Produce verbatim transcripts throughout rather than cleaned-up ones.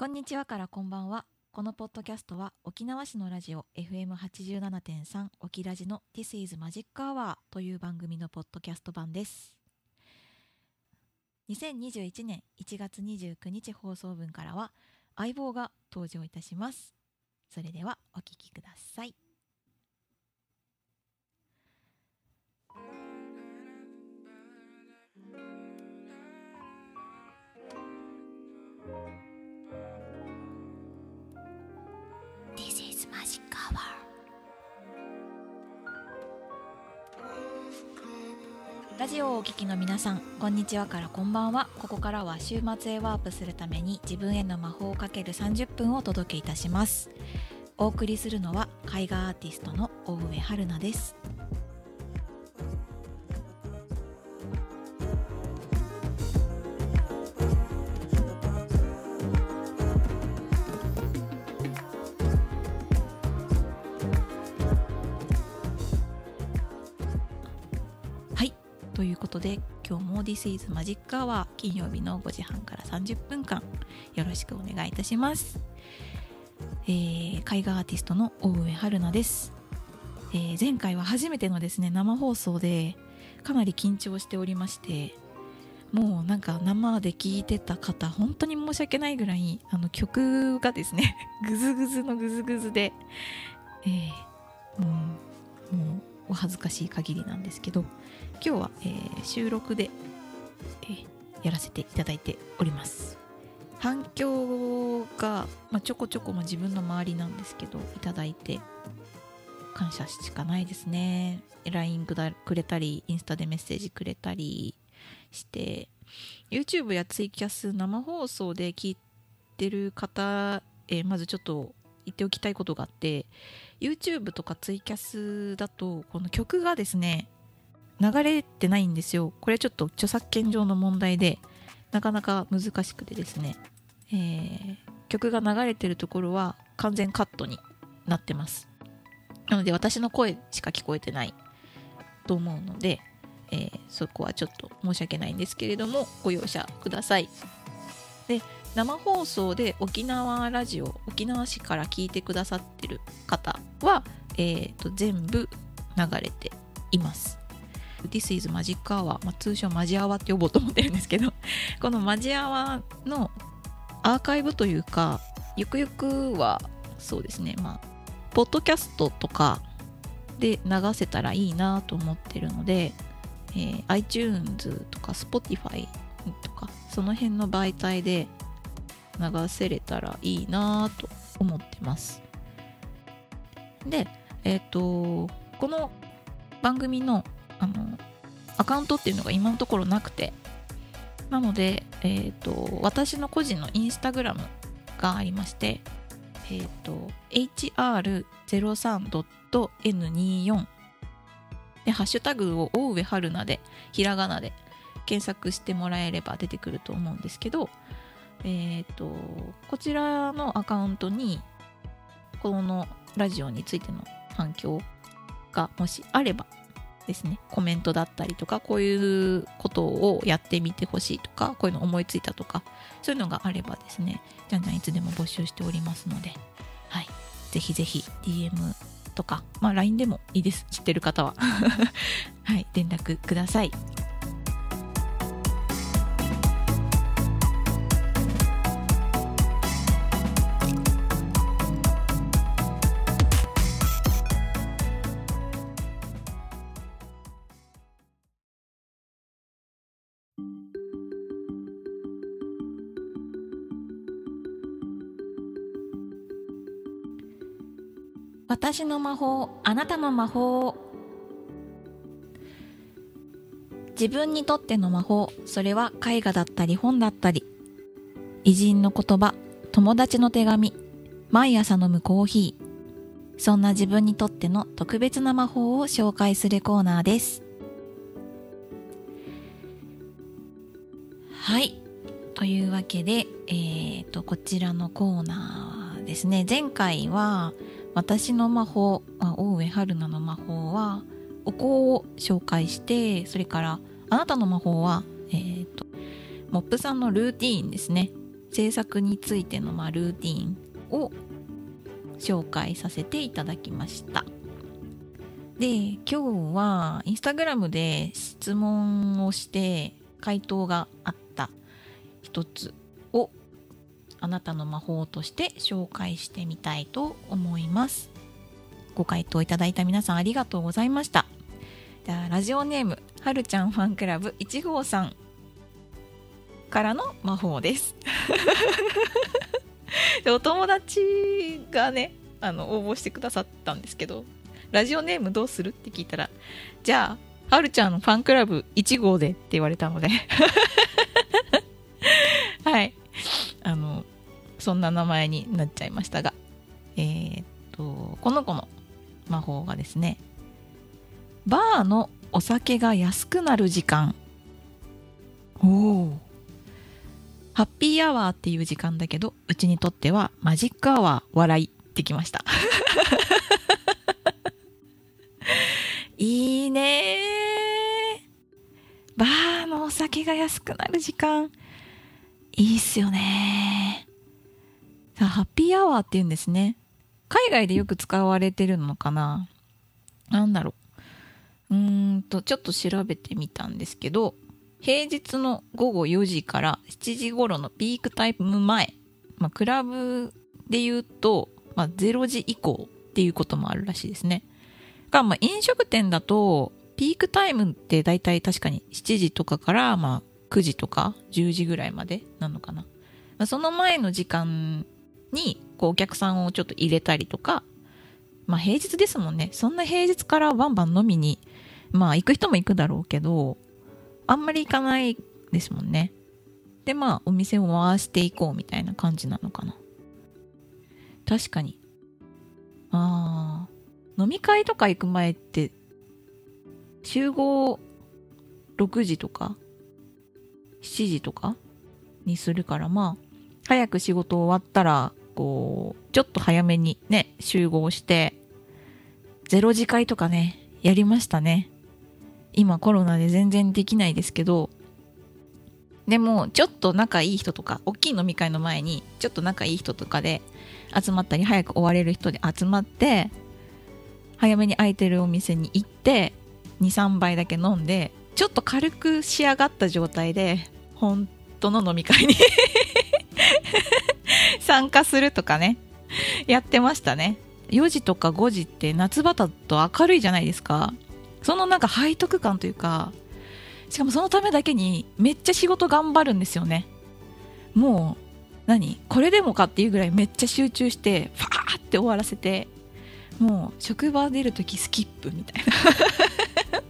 こんにちはからこんばんは。このポッドキャストは沖縄市のラジオ エフエムはちじゅうななてんさん 沖ラジの This is Magic Hour という番組のポッドキャスト版です。にせんにじゅういちねんいちがつにじゅうくにち放送分からは相棒が登場いたします。それではお聞きください。ラジオをお聞きの皆さん、こんにちはからこんばんは。ここからは週末へワープするために自分への魔法をかけるさんじゅっぷんをお届けいたします。お送りするのは絵画アーティストの大上春菜です。ということで、今日も This is Magic Hour 金曜日のごじはんからさんじゅっぷんかんよろしくお願いいたします。えー、絵画アーティストの大上春菜です。えー、前回は初めてのですね生放送でかなり緊張しておりまして、もうなんか生で聴いてた方本当に申し訳ないぐらい、あの曲がですねグズグズのグズグズで、えー、もうもうお恥ずかしい限りなんですけど、今日は、えー、収録で、えー、やらせていただいております。反響が、まあ、ちょこちょこも自分の周りなんですけどいただいて感謝しかないですね。 ライン くれたりインスタでメッセージくれたりして、 YouTube やツイキャス生放送で聞いてる方、えー、まずちょっと言っておきたいことがあって、 YouTube とかツイキャスだとこの曲がですね流れてないんですよ。これちょっと著作権上の問題でなかなか難しくてですね、えー、曲が流れてるところは完全カットになってます。なので私の声しか聞こえてないと思うので、えー、そこはちょっと申し訳ないんですけれどもご容赦ください。で、生放送で沖縄ラジオ沖縄市から聞いてくださってる方は、えー、と全部流れています。 This is Magic Hour、まあ、通称マジアワって呼ぼうと思ってるんですけどこのマジアワのアーカイブというか、ゆくゆくはそうですね、まあポッドキャストとかで流せたらいいなと思ってるので、えー、iTunes とか Spotify とかその辺の媒体で流せれたらいいなと思ってます。で、えっと、この番組の、あのアカウントっていうのが今のところなくて、なので、えっと、私の個人のインスタグラムがありまして、えっと、エイチアールゼロさんドットエヌにじゅうよん でハッシュタグを大上春菜でひらがなで検索してもらえれば出てくると思うんですけど、えーと、こちらのアカウントにこのラジオについての反響がもしあればですね、コメントだったりとか、こういうことをやってみてほしいとか、こういうの思いついたとか、そういうのがあればですね、じゃんじゃんいつでも募集しておりますので、はい、ぜひぜひ ディーエム とか、まあ、ライン でもいいです。知ってる方ははい、連絡ください。私の魔法、あなたの魔法。自分にとっての魔法、それは絵画だったり本だったり、偉人の言葉、友達の手紙、毎朝飲むコーヒー、そんな自分にとっての特別な魔法を紹介するコーナーです。はい、というわけで、えーと、こちらのコーナーですね、前回は私の魔法、大上春菜の魔法はお香を紹介して、それからあなたの魔法は、えーと、モップさんのルーティーンですね、制作についてのまあルーティンを紹介させていただきました。で、今日はインスタグラムで質問をして回答があった一つをあなたの魔法として紹介してみたいと思います。ご回答いただいた皆さんありがとうございました。じゃあラジオネームはるちゃんファンクラブいち号さんからの魔法です。でお友達がねあの応募してくださったんですけど、ラジオネームどうするって聞いたら、じゃあはるちゃんのファンクラブいち号でって言われたのではい、あのそんな名前になっちゃいましたが、えー、っとこの子の魔法がですね、バーのお酒が安くなる時間、おおハッピーアワーっていう時間だけど、うちにとってはマジックアワー笑いってきましたいいねー、バーのお酒が安くなる時間いいっすよね。さあハッピーアワーって言うんですね。海外でよく使われてるのかな、なんだろう、うーんとちょっと調べてみたんですけど、平日の午後よじからしちじ頃のピークタイム前、まあ、クラブで言うと、まあ、れいじ以降っていうこともあるらしいですね。が、まあ、飲食店だとピークタイムってだいたい確かにしちじとかからまあくじとかじゅうじぐらいまでなのかな、まあ、その前の時間にこうお客さんをちょっと入れたりとか、まあ、平日ですもんね。そんな平日からバンバン飲みに、まあ、行く人も行くだろうけどあんまり行かないですもんね。でまあお店を回していこうみたいな感じなのかな。確かに。あー、飲み会とか行く前って集合ろくじとかしちじとかにするから、まあ早く仕事終わったらこうちょっと早めにね集合してれいじ会とかねやりましたね。今コロナで全然できないですけど、でもちょっと仲いい人とか大きい飲み会の前にちょっと仲いい人とかで集まったり、早く終われる人で集まって早めに空いてるお店に行って に,さん 杯だけ飲んでちょっと軽く仕上がった状態で本当の飲み会に参加するとかねやってましたね。よじとかごじって夏場だと明るいじゃないですか。そのなんか背徳感というか、しかもそのためだけにめっちゃ仕事頑張るんですよね。もう何これでもかっていうぐらいめっちゃ集中してファーって終わらせて、もう職場出るときスキップみたいな、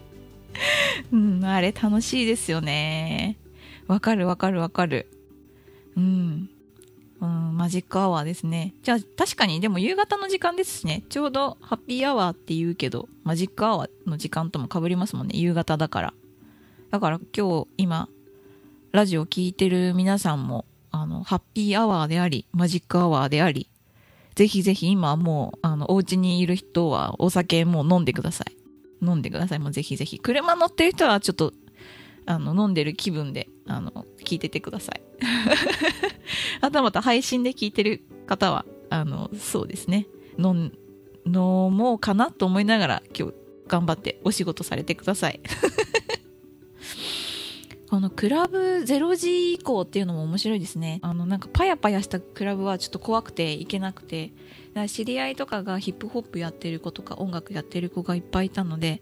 うん、あれ楽しいですよね。わかるわかるわかる、うん、うん、マジックアワーですね。じゃあ確かに、でも夕方の時間ですしね。ちょうどハッピーアワーって言うけどマジックアワーの時間とも被りますもんね。夕方だから。だから今日今ラジオ聞いてる皆さんもあのハッピーアワーでありマジックアワーであり、ぜひぜひ今もうあのお家にいる人はお酒もう飲んでください。飲んでください。もうぜひぜひ車乗ってる人はちょっとあの飲んでる気分であの聞いててくださいあとまた配信で聞いてる方はあのそうですね、飲ん飲もうかなと思いながら今日頑張ってお仕事されてくださいこのクラブれいじ以降っていうのも面白いですね。あのなんかパヤパヤしたクラブはちょっと怖くて行けなくて、知り合いとかがヒップホップやってる子とか音楽やってる子がいっぱいいたので、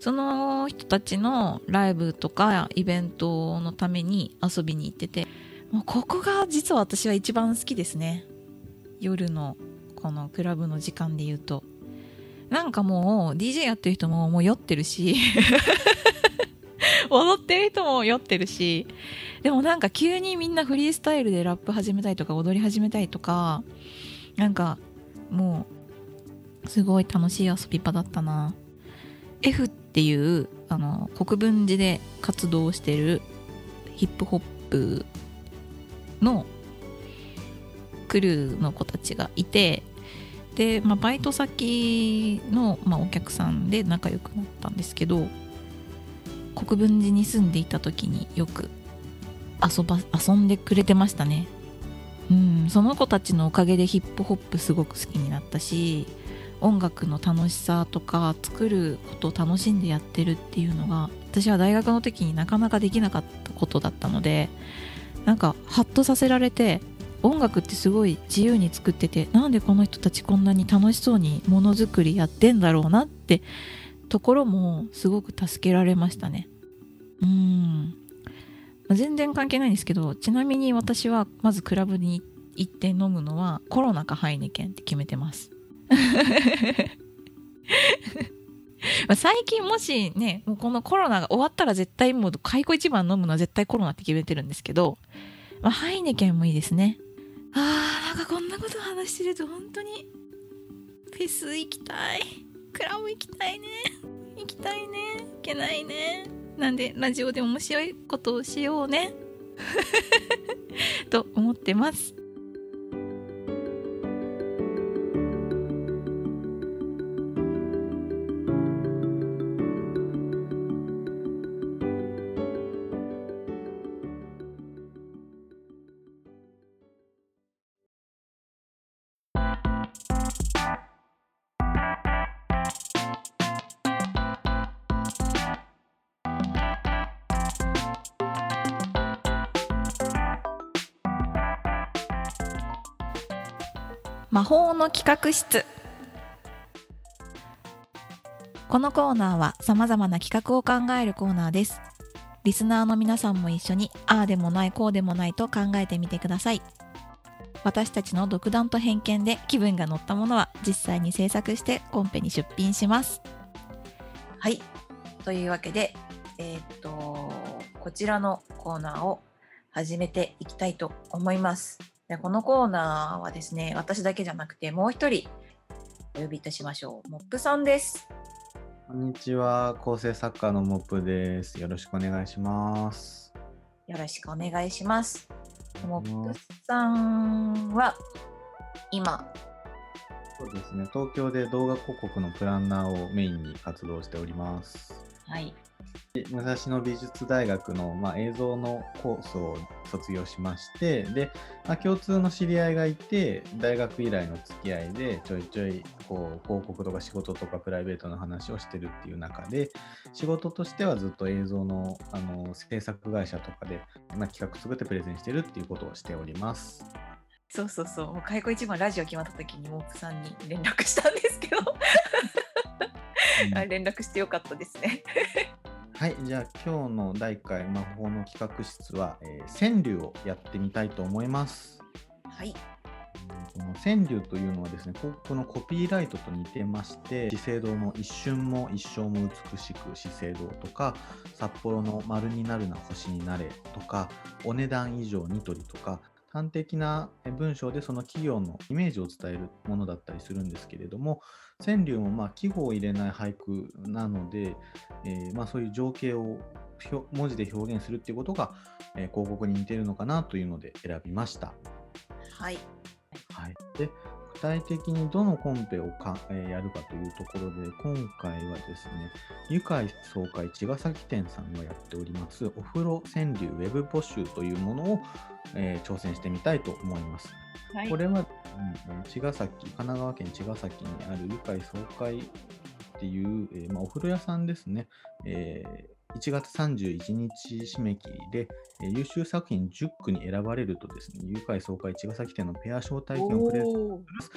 その人たちのライブとかイベントのために遊びに行ってて、もうここが実は私は一番好きですね。夜のこのクラブの時間で言うと、なんかもう ディージェー やってる人ももう酔ってるし踊ってる人も酔ってるし、でもなんか急にみんなフリースタイルでラップ始めたりとか踊り始めたりとか、なんかもうすごい楽しい遊び場だったな。エフ っていうあの国分寺で活動してるヒップホップのクルーの子たちがいて、で、まあ、バイト先の、まあ、お客さんで仲良くなったんですけど、国分寺に住んでいた時によく遊ば遊んでくれてましたね。うん、その子たちのおかげでヒップホップすごく好きになったし、音楽の楽しさとか作ることを楽しんでやってるっていうのが、私は大学の時になかなかできなかったことだったので、なんかハッとさせられて、音楽ってすごい自由に作ってて、なんでこの人たちこんなに楽しそうにものづくりやってんだろうなってところもすごく助けられましたね。うーん、全然関係ないんですけど、ちなみに私はまずクラブに行って飲むのはコロナかハイネケンって決めてます最近もしね、もうこのコロナが終わったら絶対もう開口一番飲むのは絶対コロナって決めてるんですけど、まあ、ハイネケンもいいですね。あー、なんかこんなこと話してると本当にフェス行きたい、クラブ行きたいね、行きたいね、行けないね、なんでラジオで面白いことをしようねと思ってます。魔法の企画室。このコーナーは様々な企画を考えるコーナーです。リスナーの皆さんも一緒にああでもないこうでもないと考えてみてください。私たちの独断と偏見で気分が乗ったものは実際に制作してコンペに出品します。はい、というわけで、えー、っとこちらのコーナーを始めていきたいと思います。で、このコーナーはですね、私だけじゃなくてもう一人お呼びいたしましょう。モップさんです。こんにちは、構成作家のモップです。よろしくお願いします。よろしくお願いします。モップさんは今、そうですね、東京で動画広告のプランナーをメインに活動しております。はい、武蔵野美術大学の、まあ、映像のコースを卒業しまして、で、まあ、共通の知り合いがいて、大学以来の付き合いでちょいちょいこう広告とか仕事とかプライベートの話をしてるっていう中で、仕事としてはずっと映像 の, あの制作会社とかで、まあ、企画作ってプレゼンしてるっていうことをしております。そうそうそう、もう開口一番ラジオ決まった時にモープさんに連絡したんですけど、うん、連絡してよかったですねはい、じゃあ今日のだいいっかい魔法の企画室は、えー、川柳をやってみたいと思います。はい。この川柳というのはですね、このコピーライトと似てまして、資生堂の一瞬も一生も美しく資生堂とか、札幌の丸になるな星になれとか、お値段以上ニトリとか、端的な文章でその企業のイメージを伝えるものだったりするんですけれども、川柳もまあ季語を入れない俳句なので、えー、まあそういう情景を文字で表現するっていうことが、えー、広告に似てるのかなというので選びました。はい、はい、で、具体的にどのコンペをか、えー、やるかというところで、今回はですね、愉快爽快茅ヶ崎店さんがやっておりますお風呂川柳ウェブ募集というものを、えー、挑戦してみたいと思います。はい、これは、うん、茅ヶ崎、神奈川県茅ヶ崎にある愉快爽快っていう、えーまあ、お風呂屋さんですね、えー、いちがつさんじゅういちにち締め切りで、えー、優秀作品じゅっくに選ばれるとですね、愉快爽快茅ヶ崎店のペア招待券をプレゼントします。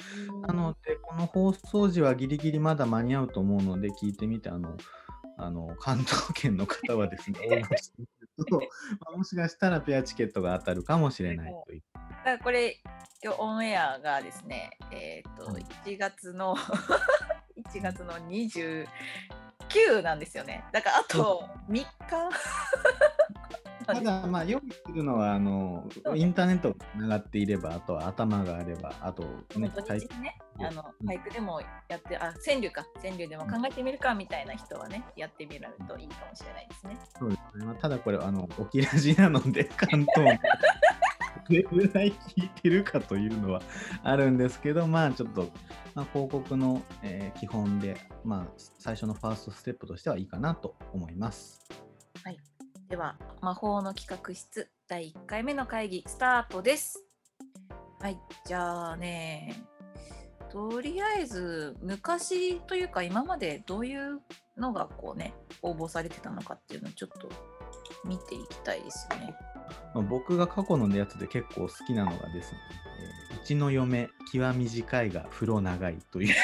なので、この放送時はギリギリまだ間に合うと思うので、聞いてみて、あの、あの関東圏の方はですね、応援してみると、まあ、もしかしたらペアチケットが当たるかもしれないという。だからこれ、オンエアがですね、えーと、いちがつのいちがつのにじゅうくなんですよね。だからあとみっかただ、まあ、用意するのはあのインターネットがつながっていれば、あとは頭があれば、あとね、本当にね、あの俳句でもやって、あ、川柳か、川柳でも考えてみるかみたいな人はね、やってみるといいかもしれないですね。そうですね、まあ、ただこれあのお気ラジなので、関東どれぐらい聞いてるかというのはあるんですけど、まあちょっと、まあ、広告の、えー、基本で、まあ、最初のファーストステップとしてはいいかなと思います。はい、では魔法の企画室だいいっかいめの会議スタートです。はい、じゃあね、とりあえず昔というか今までどういうのがこうね応募されてたのかっていうのをちょっと見ていきたいですよね。まあ、僕が過去のやつで結構好きなのがですね、えー、うちの嫁気は短いが風呂長いという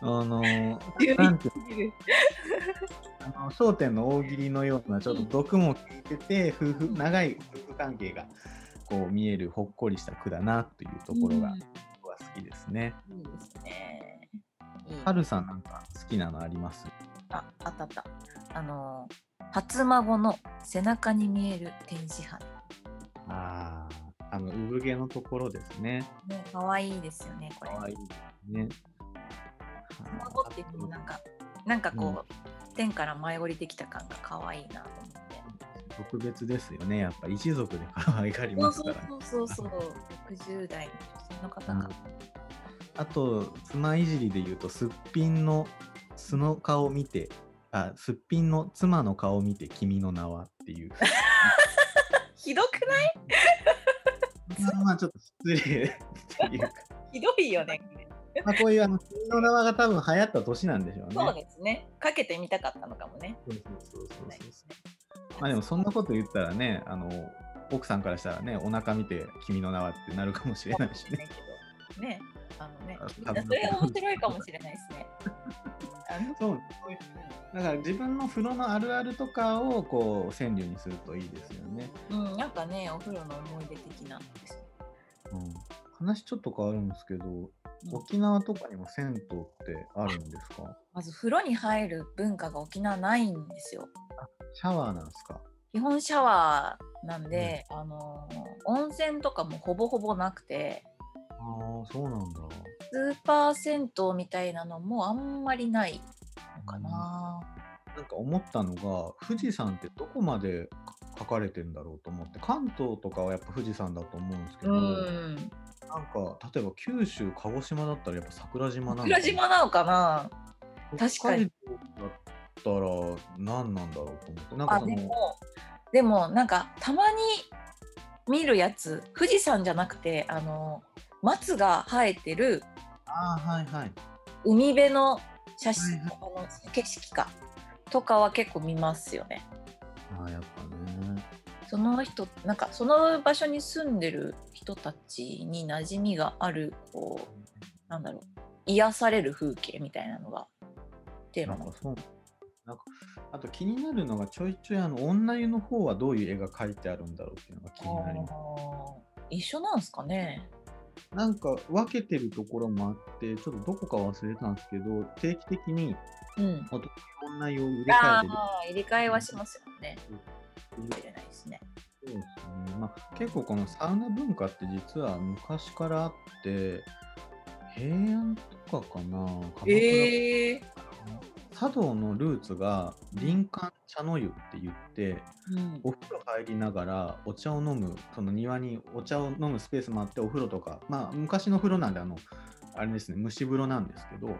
あのなんていうあの笑点の大喜利のようなちょっと毒も効いてて夫婦長い夫婦関係がこう見えるほっこりした句だなというところが僕は好きですね。いいですね。はるさんなんか好きなのあります？あ、あったあった。あの初孫の背中に見える天使花。ああ、あの産毛のところですね。ね、可愛いですよねこれ。可愛いですね。初孫っていうのなんかなんかこう、うん、天から舞い降りてきた感が可愛いなと思って。特別ですよね、やっぱ一族で可愛がりますから、ね、そうそうそうそうろくじゅう代の女性の方が、うん、あと妻いじりで言うとすっぴんの素の顔見てあすっぴんの妻の顔見て君の名はっていうひどくない？まあちょっと失礼っていうかひどいよね。まあ、こういうあの君の名はが多分流行った年なんでしょうね。そうですね、かけてみたかったのかもね。そうそうそうそうそうそうまあ、でもそんなこと言ったらね、あの奥さんからしたらね、お腹見て君の名はってなるかもしれないしね。ね、あのね、それは面白いかもしれないですね。そう、だから自分の風呂のあるあるとかをこう川柳にするといいですよね。うん、なんかね、お風呂の思い出的なんですよ。うん、話ちょっと変わるんですけど、うん、沖縄とかにも銭湯ってあるんですか？まず風呂に入る文化が沖縄ないんですよ。あ、シャワーなんですか？基本シャワーなんで、うん、あの温泉とかもほぼほぼなくて、ああそうなんだ。スーパー銭湯みたいなのもあんまりないのかな。うん、なんか思ったのが富士山ってどこまで書かれてんだろうと思って、関東とかはやっぱ富士山だと思うんですけど、うん、なんか例えば九州鹿児島だったらやっぱ桜島なのかな。桜島なのかな。確かに。だから何なんだろうと思って、なんかそのあでもでもなんかたまに見るやつ、富士山じゃなくてあの松が生えてる、あ、はいはい、海辺の写真、はいはい、あの景色かとかは結構見ますよね。あ、やっぱね。その人なんかその場所に住んでる人たちに馴染みがある、こうなんだろう、癒される風景みたいなのがテーマなんです。なんかあと気になるのがちょいちょいあの女湯の方はどういう絵が描いてあるんだろうっていうのが気になります。あ、一緒なんですかね。なんか分けてるところもあってちょっとどこか忘れたんですけど、定期的に男と女湯を入れ替えてる、うん、あ入れ替えはしますよね。入れないですね。そうですね、まあ、結構このサウナ文化って実は昔からあって、平安とかかな、鎌倉、えー茶道のルーツが林間茶の湯って言って、うん、お風呂入りながらお茶を飲む、その庭にお茶を飲むスペースもあってお風呂とか、まあ昔の風呂なんであのあれですね、蒸し風呂なんですけど、うんうん、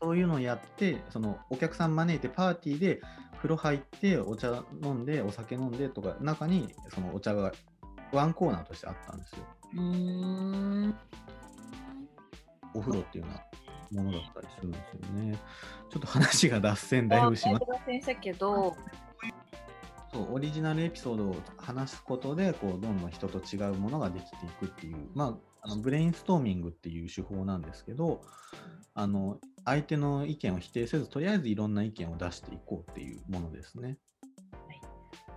そういうのをやってそのお客さん招いてパーティーで風呂入ってお茶飲んでお酒飲んでとか、中にそのお茶がワンコーナーとしてあったんですよ。うーん、お風呂っていうのはものだったりするんですよね。ちょっと話が脱線だいぶしましたけど、そうオリジナルエピソードを話すことでこうどんどん人と違うものができていくっていう、まあ、あのブレインストーミングっていう手法なんですけど、あの相手の意見を否定せずとりあえずいろんな意見を出していこうっていうものですね。はい、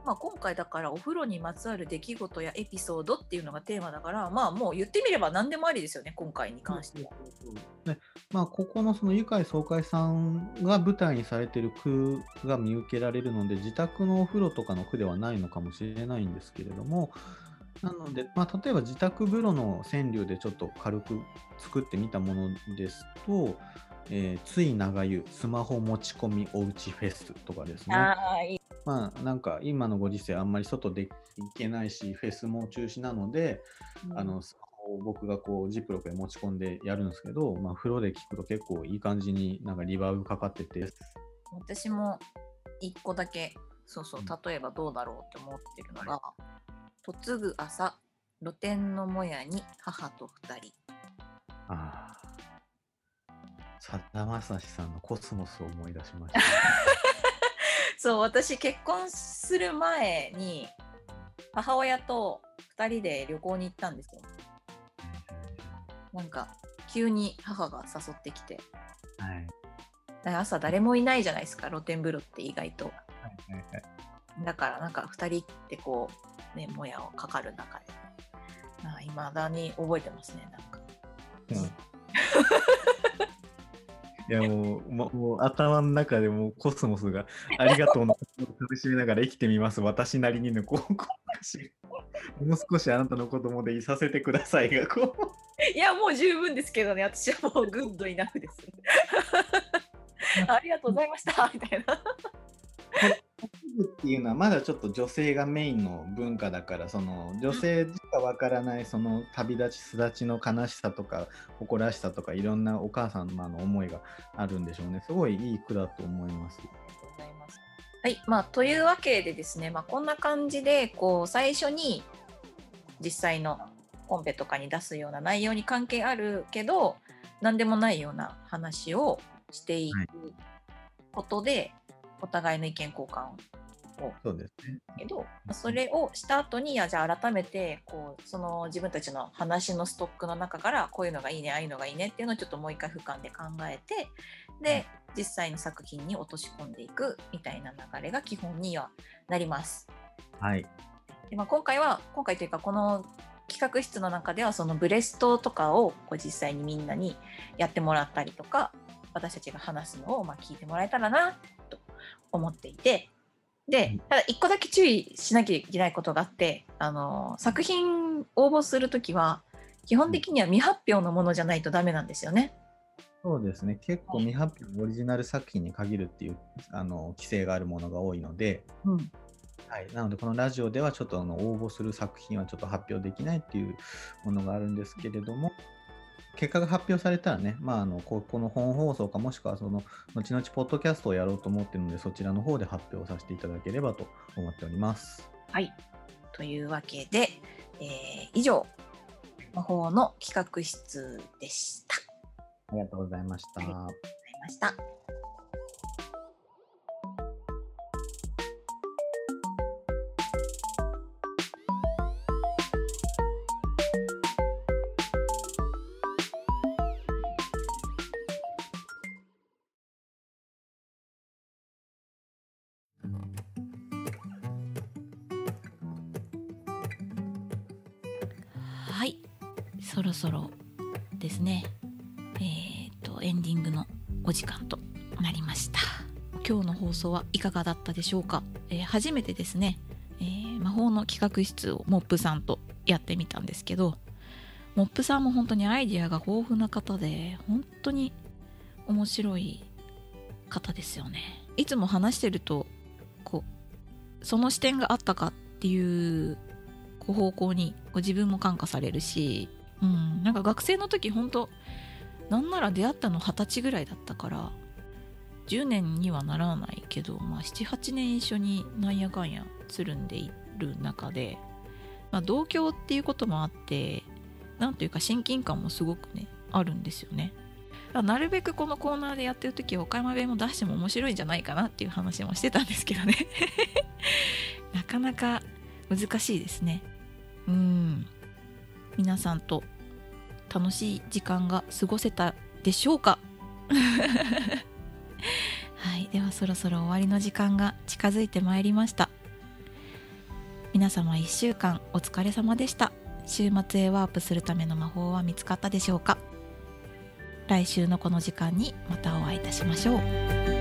まあ、今回だからお風呂にまつわる出来事やエピソードっていうのがテーマだから、まあもう言ってみれば何でもありですよね、今回に関しては。そうそうそう、ね、まあ、ここのそのゆかいそうかいさんが舞台にされてる句が見受けられるので自宅のお風呂とかの句ではないのかもしれないんですけれども、なので、まあ、例えば自宅風呂の川柳でちょっと軽く作ってみたものですと、えー、つい長湯スマホ持ち込みおうちフェスとかですね。あ、いい、まあ、なんか今のご時世あんまり外で行けないしフェスも中止なので、うん、あのスマホを僕がこうジップロックで持ち込んでやるんですけど、まあ、風呂で聞くと結構いい感じになんかリバーブかかってて、私もいっこだけそうそう、例えばどうだろうって思ってるのが、うん、嫁ぐ朝露天のもやに母とふたり。ああ、さだまさしさんのコスモスを思い出しました。そう、私結婚する前に母親とふたりで旅行に行ったんですよ。なんか急に母が誘ってきて、はい、朝誰もいないじゃないですか、露天風呂って意外と、はいはいはい、だからなんかふたりってこうね、もやをかかる中でいまだに覚えてますね、なんか、うん、いやもう、もう、もう頭の中でもうコスモスがありがとうのことを楽しみながら生きてみます、私なりにのこうこうしもう少しあなたの子供でいさせてくださいがこういやもう十分ですけどね、私はもうグッドイナフですありがとうございましたみたいなっていうのはまだちょっと女性がメインの文化だから、その女性しかわからないその旅立ち巣立ちの悲しさとか誇らしさとかいろんなお母さんの思いがあるんでしょうね。すごいいい句だと思います。ありがとうございます。はい、まあ、というわけでですね、まあ、こんな感じでこう最初に実際のコンペとかに出すような内容に関係あるけど何でもないような話をしていくことで、はい、お互いの意見交換をそうですね、けどそれをした後に、いやじゃあ改めてこうその自分たちの話のストックの中からこういうのがいいね、ああいうのがいいねっていうのをちょっともう一回俯瞰で考えて、で、はい、実際の作品に落とし込んでいくみたいな流れが基本にはなります。はい。で、まあ、今回は今回というかこの企画室の中ではそのブレストとかをこう実際にみんなにやってもらったりとか、私たちが話すのをまあ聞いてもらえたらなと思っていて、でただ一個だけ注意しなきゃいけないことがあって、あの作品応募するときは基本的には未発表のものじゃないとダメなんですよね。そうですね、結構未発表のオリジナル作品に限るっていうあの規制があるものが多いので、うん、はい、なのでこのラジオではちょっとあの応募する作品はちょっと発表できないっていうものがあるんですけれども、結果が発表されたらね、まあ、あのここの本放送かもしくはその後々ポッドキャストをやろうと思っているので、そちらの方で発表させていただければと思っております。はい、というわけで、えー、以上魔法の企画室でした。ありがとうございました。ありがとうございました。そろそろですね、えーと、エンディングのお時間となりました。今日の放送はいかがだったでしょうか、えー、初めてですね、えー、魔法の企画室をモップさんとやってみたんですけど、モップさんも本当にアイディアが豊富な方で本当に面白い方ですよね。いつも話してるとこうその視点があったかっていう方向に自分も感化されるし、うん、なんか学生の時本当なんなら出会ったのはたちぐらいだったからじゅうねんにはならないけど、まあ、ななはちねん一緒になんやかんやつるんでいる中で、まあ、同居っていうこともあってなんというか親近感もすごくねあるんですよね。だからなるべくこのコーナーでやってる時は岡山弁も出しても面白いんじゃないかなっていう話もしてたんですけどねなかなか難しいですね。うん、皆さんと楽しい時間が過ごせたでしょうかはい、ではそろそろ終わりの時間が近づいてまいりました。皆様いっしゅうかんお疲れ様でした。週末へワープするための魔法は見つかったでしょうか。来週のこの時間にまたお会いいたしましょう。